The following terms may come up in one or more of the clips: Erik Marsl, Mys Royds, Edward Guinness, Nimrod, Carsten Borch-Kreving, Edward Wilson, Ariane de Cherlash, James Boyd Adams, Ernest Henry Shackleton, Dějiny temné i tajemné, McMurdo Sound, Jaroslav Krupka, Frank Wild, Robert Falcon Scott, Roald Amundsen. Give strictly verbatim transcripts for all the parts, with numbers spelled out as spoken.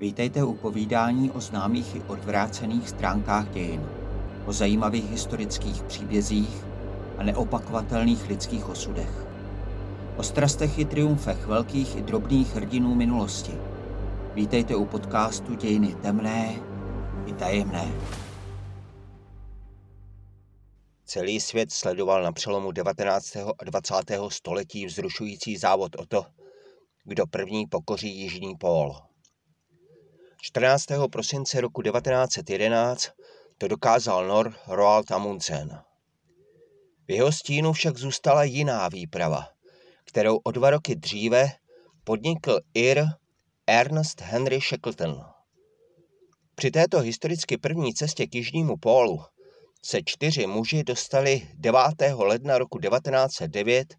Vítejte u povídání o známých i odvrácených stránkách dějin, o zajímavých historických příbězích a neopakovatelných lidských osudech, o strastech i triumfech velkých i drobných hrdinů minulosti. Vítejte u podcastu Dějiny temné i tajemné. Celý svět sledoval na přelomu devatenáctého a dvacátého století vzrušující závod o to, kdo první pokoří Jižní pól. čtrnáctého prosince roku devatenáct set jedenáct to dokázal Nor Roald Amundsen. V jeho stínu však zůstala jiná výprava, kterou o dva roky dříve podnikl Ir Ernest Henry Shackleton. Při této historicky první cestě k Jižnímu pólu se čtyři muži dostali devátého ledna roku devatenáct set devět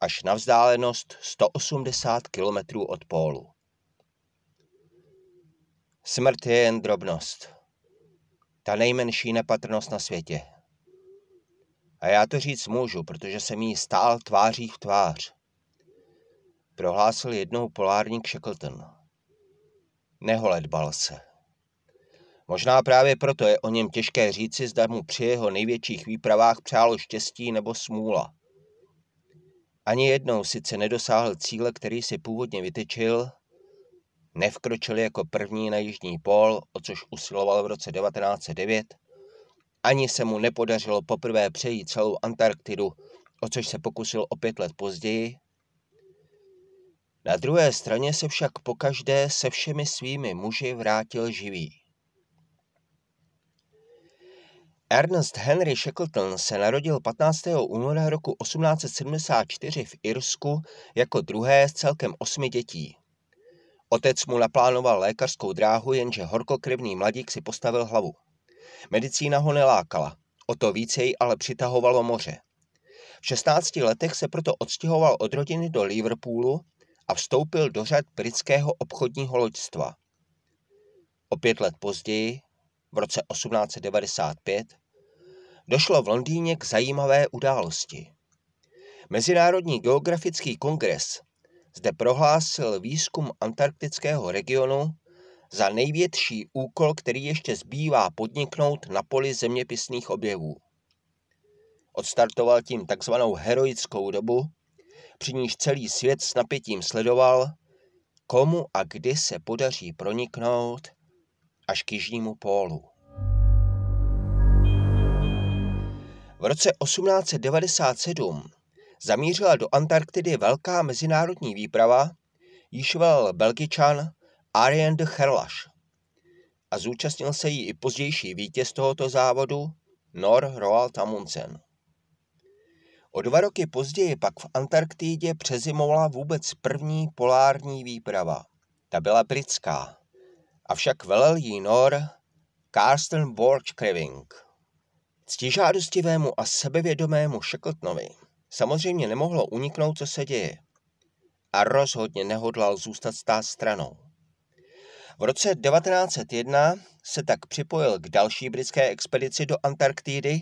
až na vzdálenost sto osmdesát kilometrů od pólu. Smrt je jen drobnost. Ta nejmenší nepatrnost na světě. A já to říct můžu, protože jsem jí stál tváří v tvář. Prohlásil jednou polárník Shackleton. Neholedbal se. Možná právě proto je o něm těžké říci, zda mu při jeho největších výpravách přálo štěstí nebo smůla. Ani jednou sice nedosáhl cíle, který si původně vytyčil, nevkročil jako první na Jižní pól, o což usiloval v roce devatenáct set devět, ani se mu nepodařilo poprvé přejít celou Antarktidu, o což se pokusil o pět let později. Na druhé straně se však pokaždé se všemi svými muži vrátil živý. Ernest Henry Shackleton se narodil patnáctého února roku osmnáct set sedmdesát čtyři v Irsku jako druhé z celkem osmi dětí. Otec mu naplánoval lékařskou dráhu, jenže horkokrevný mladík si postavil hlavu. Medicína ho nelákala, o to více ji ale přitahovalo moře. V šestnácti letech se proto odstěhoval od rodiny do Liverpoolu a vstoupil do řad britského obchodního loďstva. O pět let později, v roce osmnáct set devadesát pět, došlo v Londýně k zajímavé události. Mezinárodní geografický kongres zde prohlásil výzkum antarktického regionu za největší úkol, který ještě zbývá podniknout na poli zeměpisných objevů. Odstartoval tím takzvanou heroickou dobu, při níž celý svět s napětím sledoval, komu a kdy se podaří proniknout až k Jižnímu pólu. V roce osmnáct set devadesát sedm zamířila do Antarktidy velká mezinárodní výprava, již vel Belgičan Ariane de Cherlash. A zúčastnil se jí i pozdější vítěz tohoto závodu Nor Roald Amundsen. O dva roky později pak v Antarktidě přezimovala vůbec první polární výprava. Ta byla britská, avšak velel jí Nor Carsten Borch-Kreving. Ctižádostivému a sebevědomému Shackletonovi samozřejmě nemohlo uniknout, co se děje. A rozhodně nehodlal zůstat stát stranou. V roce devatenáct set jedna se tak připojil k další britské expedici do Antarktidy,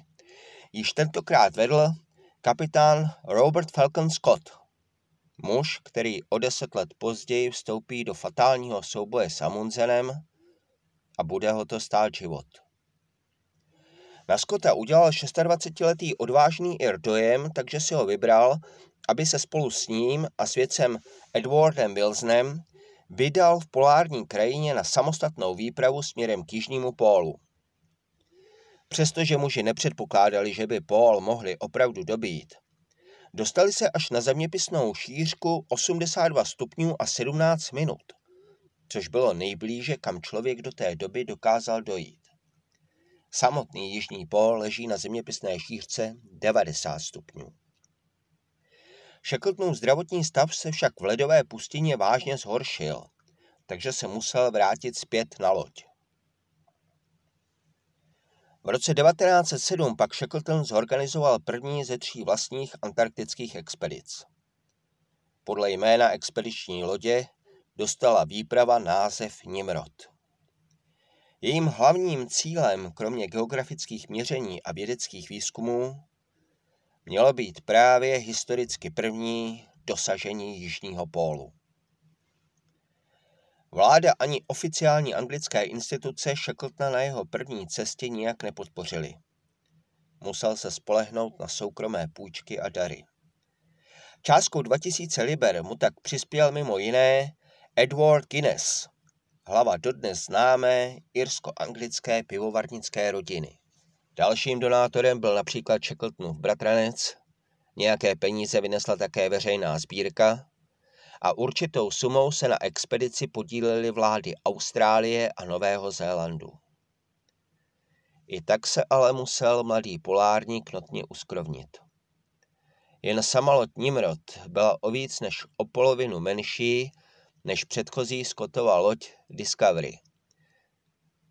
již tentokrát vedl kapitán Robert Falcon Scott, muž, který o deset let později vstoupí do fatálního souboje s Amundsenem a bude ho to stát život. Na Scotta udělal dvacetišestiletý odvážný Ir dojem, takže si ho vybral, aby se spolu s ním a svědcem Edwardem Wilsonem vydal v polární krajině na samostatnou výpravu směrem k Jižnímu pólu. Přestože muži nepředpokládali, že by pól mohli opravdu dobít, dostali se až na zeměpisnou šířku osmdesát dva stupňů a sedmnáct minut, což bylo nejblíže, kam člověk do té doby dokázal dojít. Samotný Jižní pól leží na zeměpisné šířce devadesát stupňů. Shackletonův zdravotní stav se však v ledové pustině vážně zhoršil, takže se musel vrátit zpět na loď. V roce devatenáct set sedm pak Shackleton zorganizoval první ze tří vlastních antarktických expedic. Podle jména expediční lodě dostala výprava název Nimrod. Jejím hlavním cílem, kromě geografických měření a vědeckých výzkumů, mělo být právě historicky první dosažení Jižního pólu. Vláda ani oficiální anglické instituce Shackeltona na jeho první cestě nijak nepodpořily. Musel se spolehnout na soukromé půjčky a dary. Částkou dva tisíce liber mu tak přispěl mimo jiné Edward Guinness, hlava dodnes známé irsko-anglické pivovarnické rodiny. Dalším donátorem byl například Shackletonův bratranec, nějaké peníze vynesla také veřejná sbírka a určitou sumou se na expedici podílely vlády Austrálie a Nového Zélandu. I tak se ale musel mladý polárník notně uskrovnit. Jen samoloď Nimrod byla o víc než o polovinu menší než předchozí Scottova loď Discovery.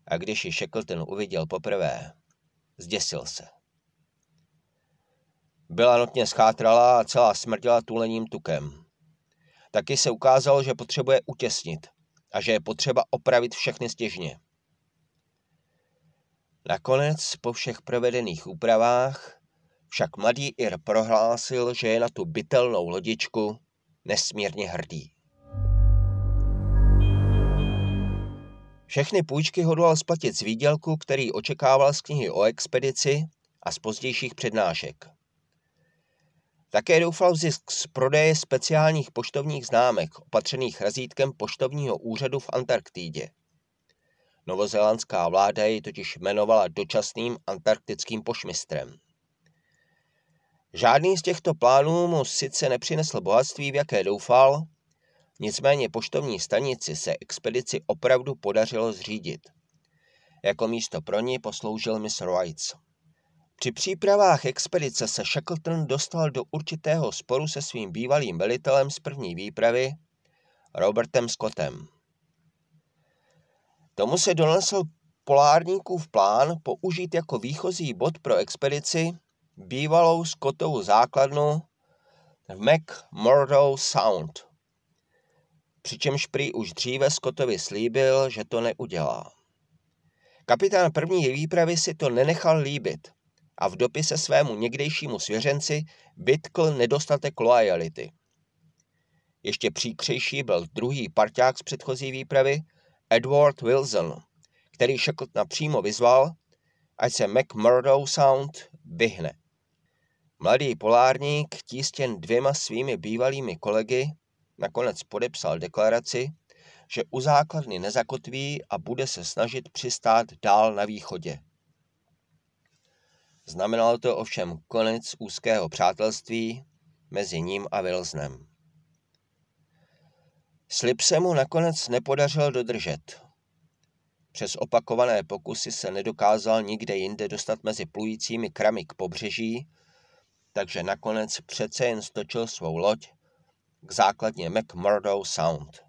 A když ji Shackleton uviděl poprvé, zděsil se. Byla notně schátralá a celá smrdila tulením tukem. Taky se ukázalo, že potřebuje utěsnit a že je potřeba opravit všechny stěžně. Nakonec, po všech provedených úpravách, však mladý Ir prohlásil, že je na tu bytelnou lodičku nesmírně hrdý. Všechny půjčky hodlal splatit z výdělku, který očekával z knihy o expedici a z pozdějších přednášek. Také doufal v zisk z prodeje speciálních poštovních známek, opatřených razítkem poštovního úřadu v Antarktidě. Novozélandská vláda ji totiž jmenovala dočasným antarktickým pošmistrem. Žádný z těchto plánů mu sice nepřinesl bohatství, v jaké doufal, nicméně poštovní stanici se expedici opravdu podařilo zřídit. Jako místo pro ní posloužil Mys Royds. Při přípravách expedice se Shackleton dostal do určitého sporu se svým bývalým velitelem z první výpravy, Robertem Scottem. Tomu se donesl polárníkův plán použít jako výchozí bod pro expedici bývalou Scottovu základnu v McMurdo Sound. Přičemž prý už dříve Scottovi slíbil, že to neudělá. Kapitán první výpravy si to nenechal líbit a v dopise svému někdejšímu svěřenci vytkl nedostatek loajality. Ještě příkřejší byl druhý parťák z předchozí výpravy, Edward Wilson, který Shackletona přímo vyzval, ať se McMurdo Sound vyhne. Mladý polárník, tísněn dvěma svými bývalými kolegy, nakonec podepsal deklaraci, že u základny nezakotví a bude se snažit přistát dál na východě. Znamenalo to ovšem konec úzkého přátelství mezi ním a Wilsonem. Slib se mu nakonec nepodařilo dodržet. Přes opakované pokusy se nedokázal nikde jinde dostat mezi plujícími kramy k pobřeží, takže nakonec přece jen stočil svou loď k základně McMurdo Sound.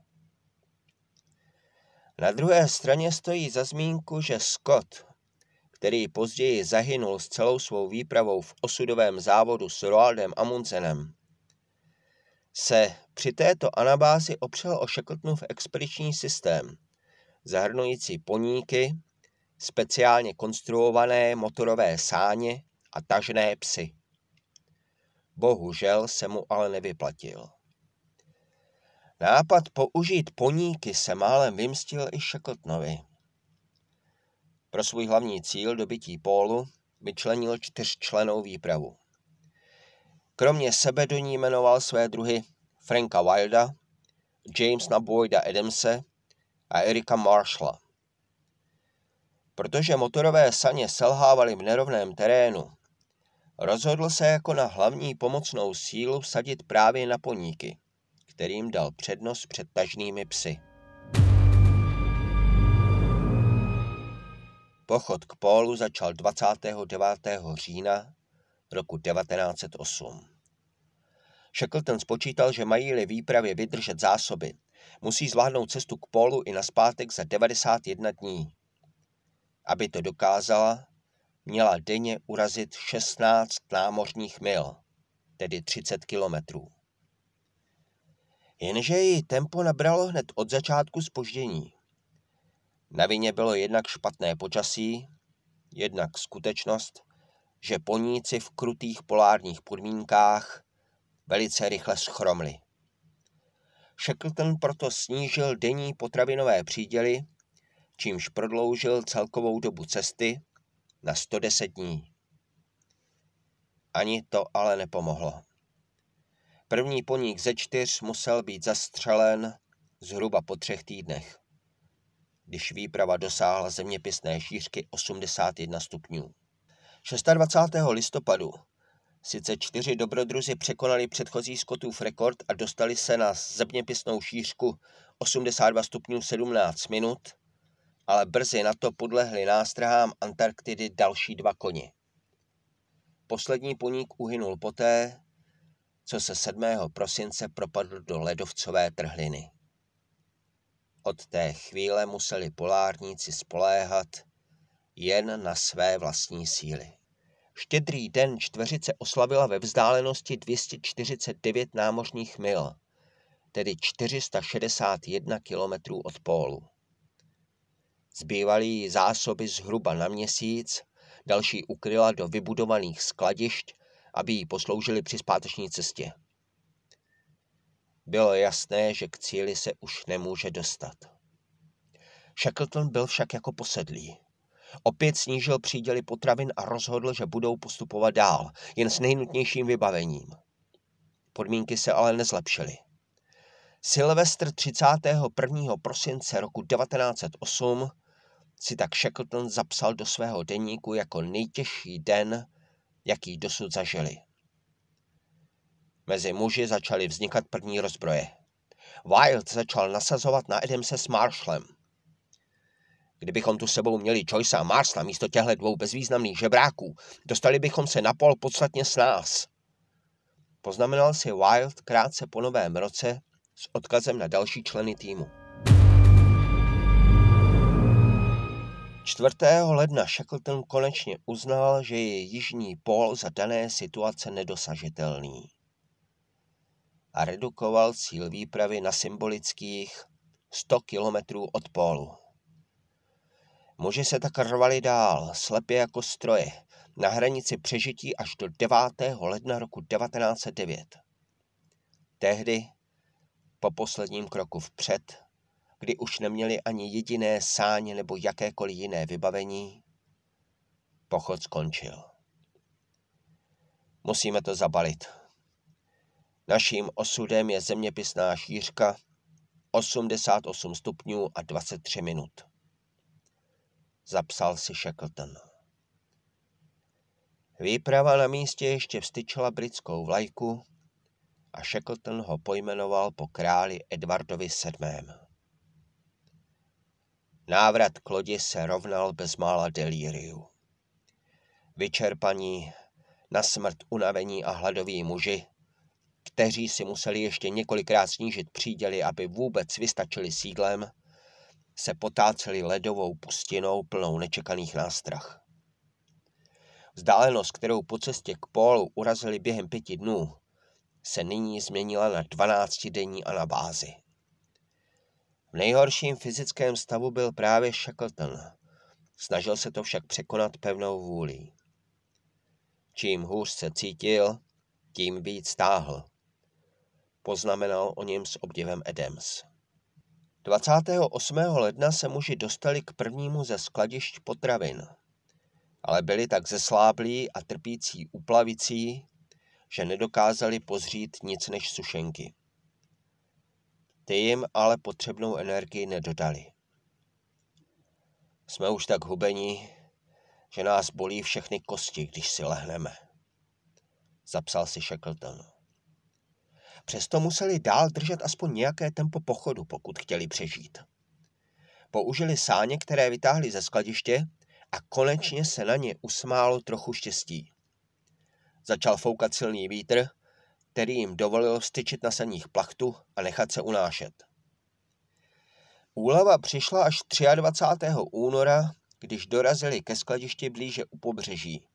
Na druhé straně stojí za zmínku, že Scott, který později zahynul s celou svou výpravou v osudovém závodu s Roaldem Amundsenem, se při této anabázi opřel o Shackletonův expediční systém, zahrnující poníky, speciálně konstruované motorové sáně a tažné psy. Bohužel se mu ale nevyplatil. Nápad použít poníky se málem vymstil i Shackleton. Pro svůj hlavní cíl dobytí pólu vyčlenil čtyřčlennou výpravu. Kromě sebe do ní jmenoval své druhy Franka Wilda, Jamesa Boyda Adamse a Erika Marsla. Protože motorové saně selhávaly v nerovném terénu, rozhodl se jako na hlavní pomocnou sílu vsadit právě na poníky, kterým dal přednost před tažnými psy. Pochod k pólu začal dvacátého devátého října roku devatenáct set osm. Shackleton spočítal, že mají-li výpravě vydržet zásoby, musí zvládnout cestu k pólu i nazpátek za devadesát jedna dní. Aby to dokázala, měla denně urazit šestnáct námořních mil, tedy třicet kilometrů. Jenže její tempo nabralo hned od začátku zpoždění. Na vině bylo jednak špatné počasí, jednak skutečnost, že poníci v krutých polárních podmínkách velice rychle schromli. Shackleton proto snížil denní potravinové příděly, čímž prodloužil celkovou dobu cesty na sto deset dní. Ani to ale nepomohlo. První poník ze čtyř musel být zastřelen zhruba po třech týdnech, když výprava dosáhla zeměpisné šířky osmdesát jedna stupňů. dvacátého šestého listopadu sice čtyři dobrodruzi překonali předchozí Scottův rekord a dostali se na zeměpisnou šířku osmdesát dva stupňů sedmnáct minut, ale brzy na to podlehli nástrahám Antarktidy další dva koni. Poslední poník uhynul poté, co se sedmého prosince propadl do ledovcové trhliny. Od té chvíle museli polárníci spoléhat jen na své vlastní síly. Štědrý den čtveřice oslavila ve vzdálenosti dvě stě čtyřicet devět námořních mil, tedy čtyři sta šedesát jedna kilometrů od pólu. Zbývaly jí zásoby zhruba na měsíc, další ukryla do vybudovaných skladišť, aby jí posloužily při zpáteční cestě. Bylo jasné, že k cíli se už nemůže dostat. Shackleton byl však jako posedlý. Opět snížil příděly potravin a rozhodl, že budou postupovat dál, jen s nejnutnějším vybavením. Podmínky se ale nezlepšily. Silvestr třicátého prvního prosince roku devatenáct set osm si tak Shackleton zapsal do svého deníku jako nejtěžší den, jaký dosud zažili. Mezi muži začaly vznikat první rozbroje. Wild začal nasazovat na Adamse s Marslem. Kdybychom tu sebou měli Joyce a Marsla místo těchto dvou bezvýznamných žebráků, dostali bychom se na pol podstatně s nás. Poznamenal si Wild krátce po novém roce s odkazem na další členy týmu. čtvrtého ledna Shackleton konečně uznal, že je jižní pól za dané situace nedosažitelný a redukoval cíl výpravy na symbolických sto kilometrů od pólu. Muži se tak rvali dál, slepě jako stroje, na hranici přežití až do devátého ledna roku devatenáct set devět. Tehdy, po posledním kroku vpřed, kdy už neměli ani jediné sáně nebo jakékoliv jiné vybavení, pochod skončil. Musíme to zabalit. Naším osudem je zeměpisná šířka osmdesát osm stupňů a dvacet tři minut. Zapsal si Shackleton. Výprava na místě ještě vztyčela britskou vlajku a Shackleton ho pojmenoval po králi Edwardovi sedmému. Návrat k lodi se rovnal bezmála delíriu. Vyčerpaní, na smrt unavení a hladoví muži, kteří si museli ještě několikrát snížit příděly, aby vůbec vystačili s jídlem, se potáceli ledovou pustinou plnou nečekaných nástrah. Vzdálenost, kterou po cestě k pólu urazili během pěti dnů, se nyní změnila na dvanáctidenní anabázi. V nejhorším fyzickém stavu byl právě Shackleton. Snažil se to však překonat pevnou vůlí. Čím hůř se cítil, tím víc táhl. Poznamenal o něm s obdivem Adams. dvacátého osmého ledna se muži dostali k prvnímu ze skladišť potravin, ale byli tak zesláblí a trpící uplavicí, že nedokázali pozřít nic než sušenky. Ty jim ale potřebnou energii nedodali. Jsme už tak hubení, že nás bolí všechny kosti, když si lehneme, zapsal si Shackleton. Přesto museli dál držet aspoň nějaké tempo pochodu, pokud chtěli přežít. Použili sáně, které vytáhli ze skladiště, a konečně se na ně usmálo trochu štěstí. Začal foukat silný vítr, který jim dovolil vztyčit na saních plachtu a nechat se unášet. Úleva přišla až dvacátého třetího února, když dorazili ke skladišti blíže u pobřeží,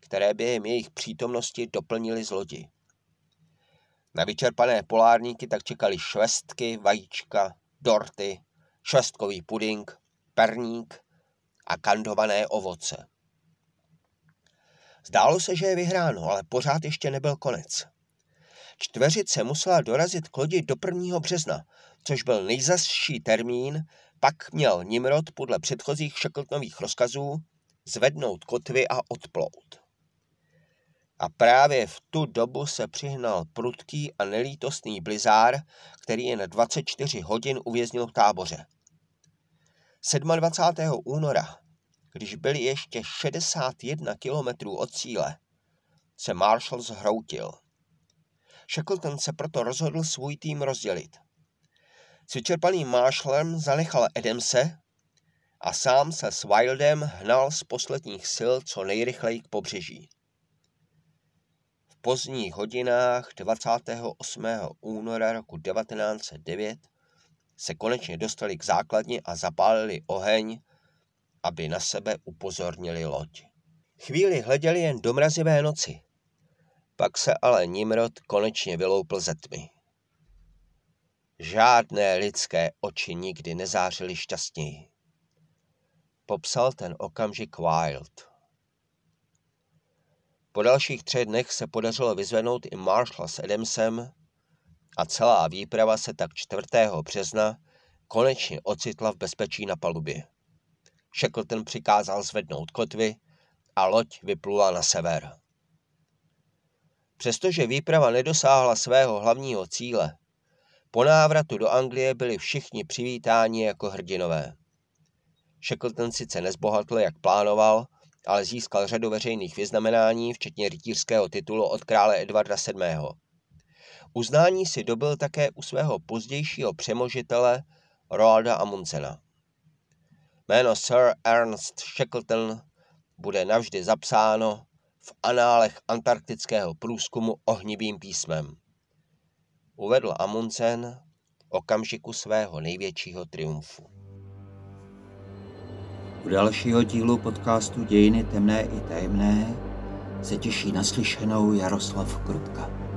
které během jejich přítomnosti doplnili z lodi. Na vyčerpané polárníky tak čekaly švestky, vajíčka, dorty, švestkový puding, perník a kandované ovoce. Zdálo se, že je vyhráno, ale pořád ještě nebyl konec. Čtveřice musela dorazit k lodi do prvního března, což byl nejzazší termín, pak měl Nimrod podle předchozích Shackletonových rozkazů zvednout kotvy a odplout. A právě v tu dobu se přihnal prudký a nelítostný blizár, který je na dvacet čtyři hodin uvěznil v táboře. dvacátého sedmého února, když byli ještě šedesát jedna kilometrů od cíle, se Marshall zhroutil. Shackleton se proto rozhodl svůj tým rozdělit. S vyčerpaným Marshallem zanechal Adamse a sám se s Wildem hnal z posledních sil co nejrychleji k pobřeží. V pozdních hodinách dvacátého osmého února roku devatenáct set devět se konečně dostali k základně a zapálili oheň, aby na sebe upozornili loď. Chvíli hleděli jen do mrazivé noci, pak se ale Nimrod konečně vyloupl ze tmy. Žádné lidské oči nikdy nezářily šťastněji. Popsal ten okamžik Wild. Po dalších třech dnech se podařilo vyzvednout i Marshalla s Adamsem a celá výprava se tak čtvrtého března konečně ocitla v bezpečí na palubě. Shackleton přikázal zvednout kotvy a loď vyplula na sever. Přestože výprava nedosáhla svého hlavního cíle, po návratu do Anglie byli všichni přivítáni jako hrdinové. Shackleton sice nezbohatl, jak plánoval, ale získal řadu veřejných vyznamenání, včetně rytířského titulu od krále Edvarda sedmého Uznání si dobyl také u svého pozdějšího přemožitele Roalda Amundsena. Jméno Sir Ernest Shackleton bude navždy zapsáno v análech antarktického průzkumu ohnivým písmem. Uvedl Amundsen okamžiku svého největšího triumfu. U dalšího dílu podcastu Dějiny temné i tajemné se těší naslyšenou Jaroslav Krupka.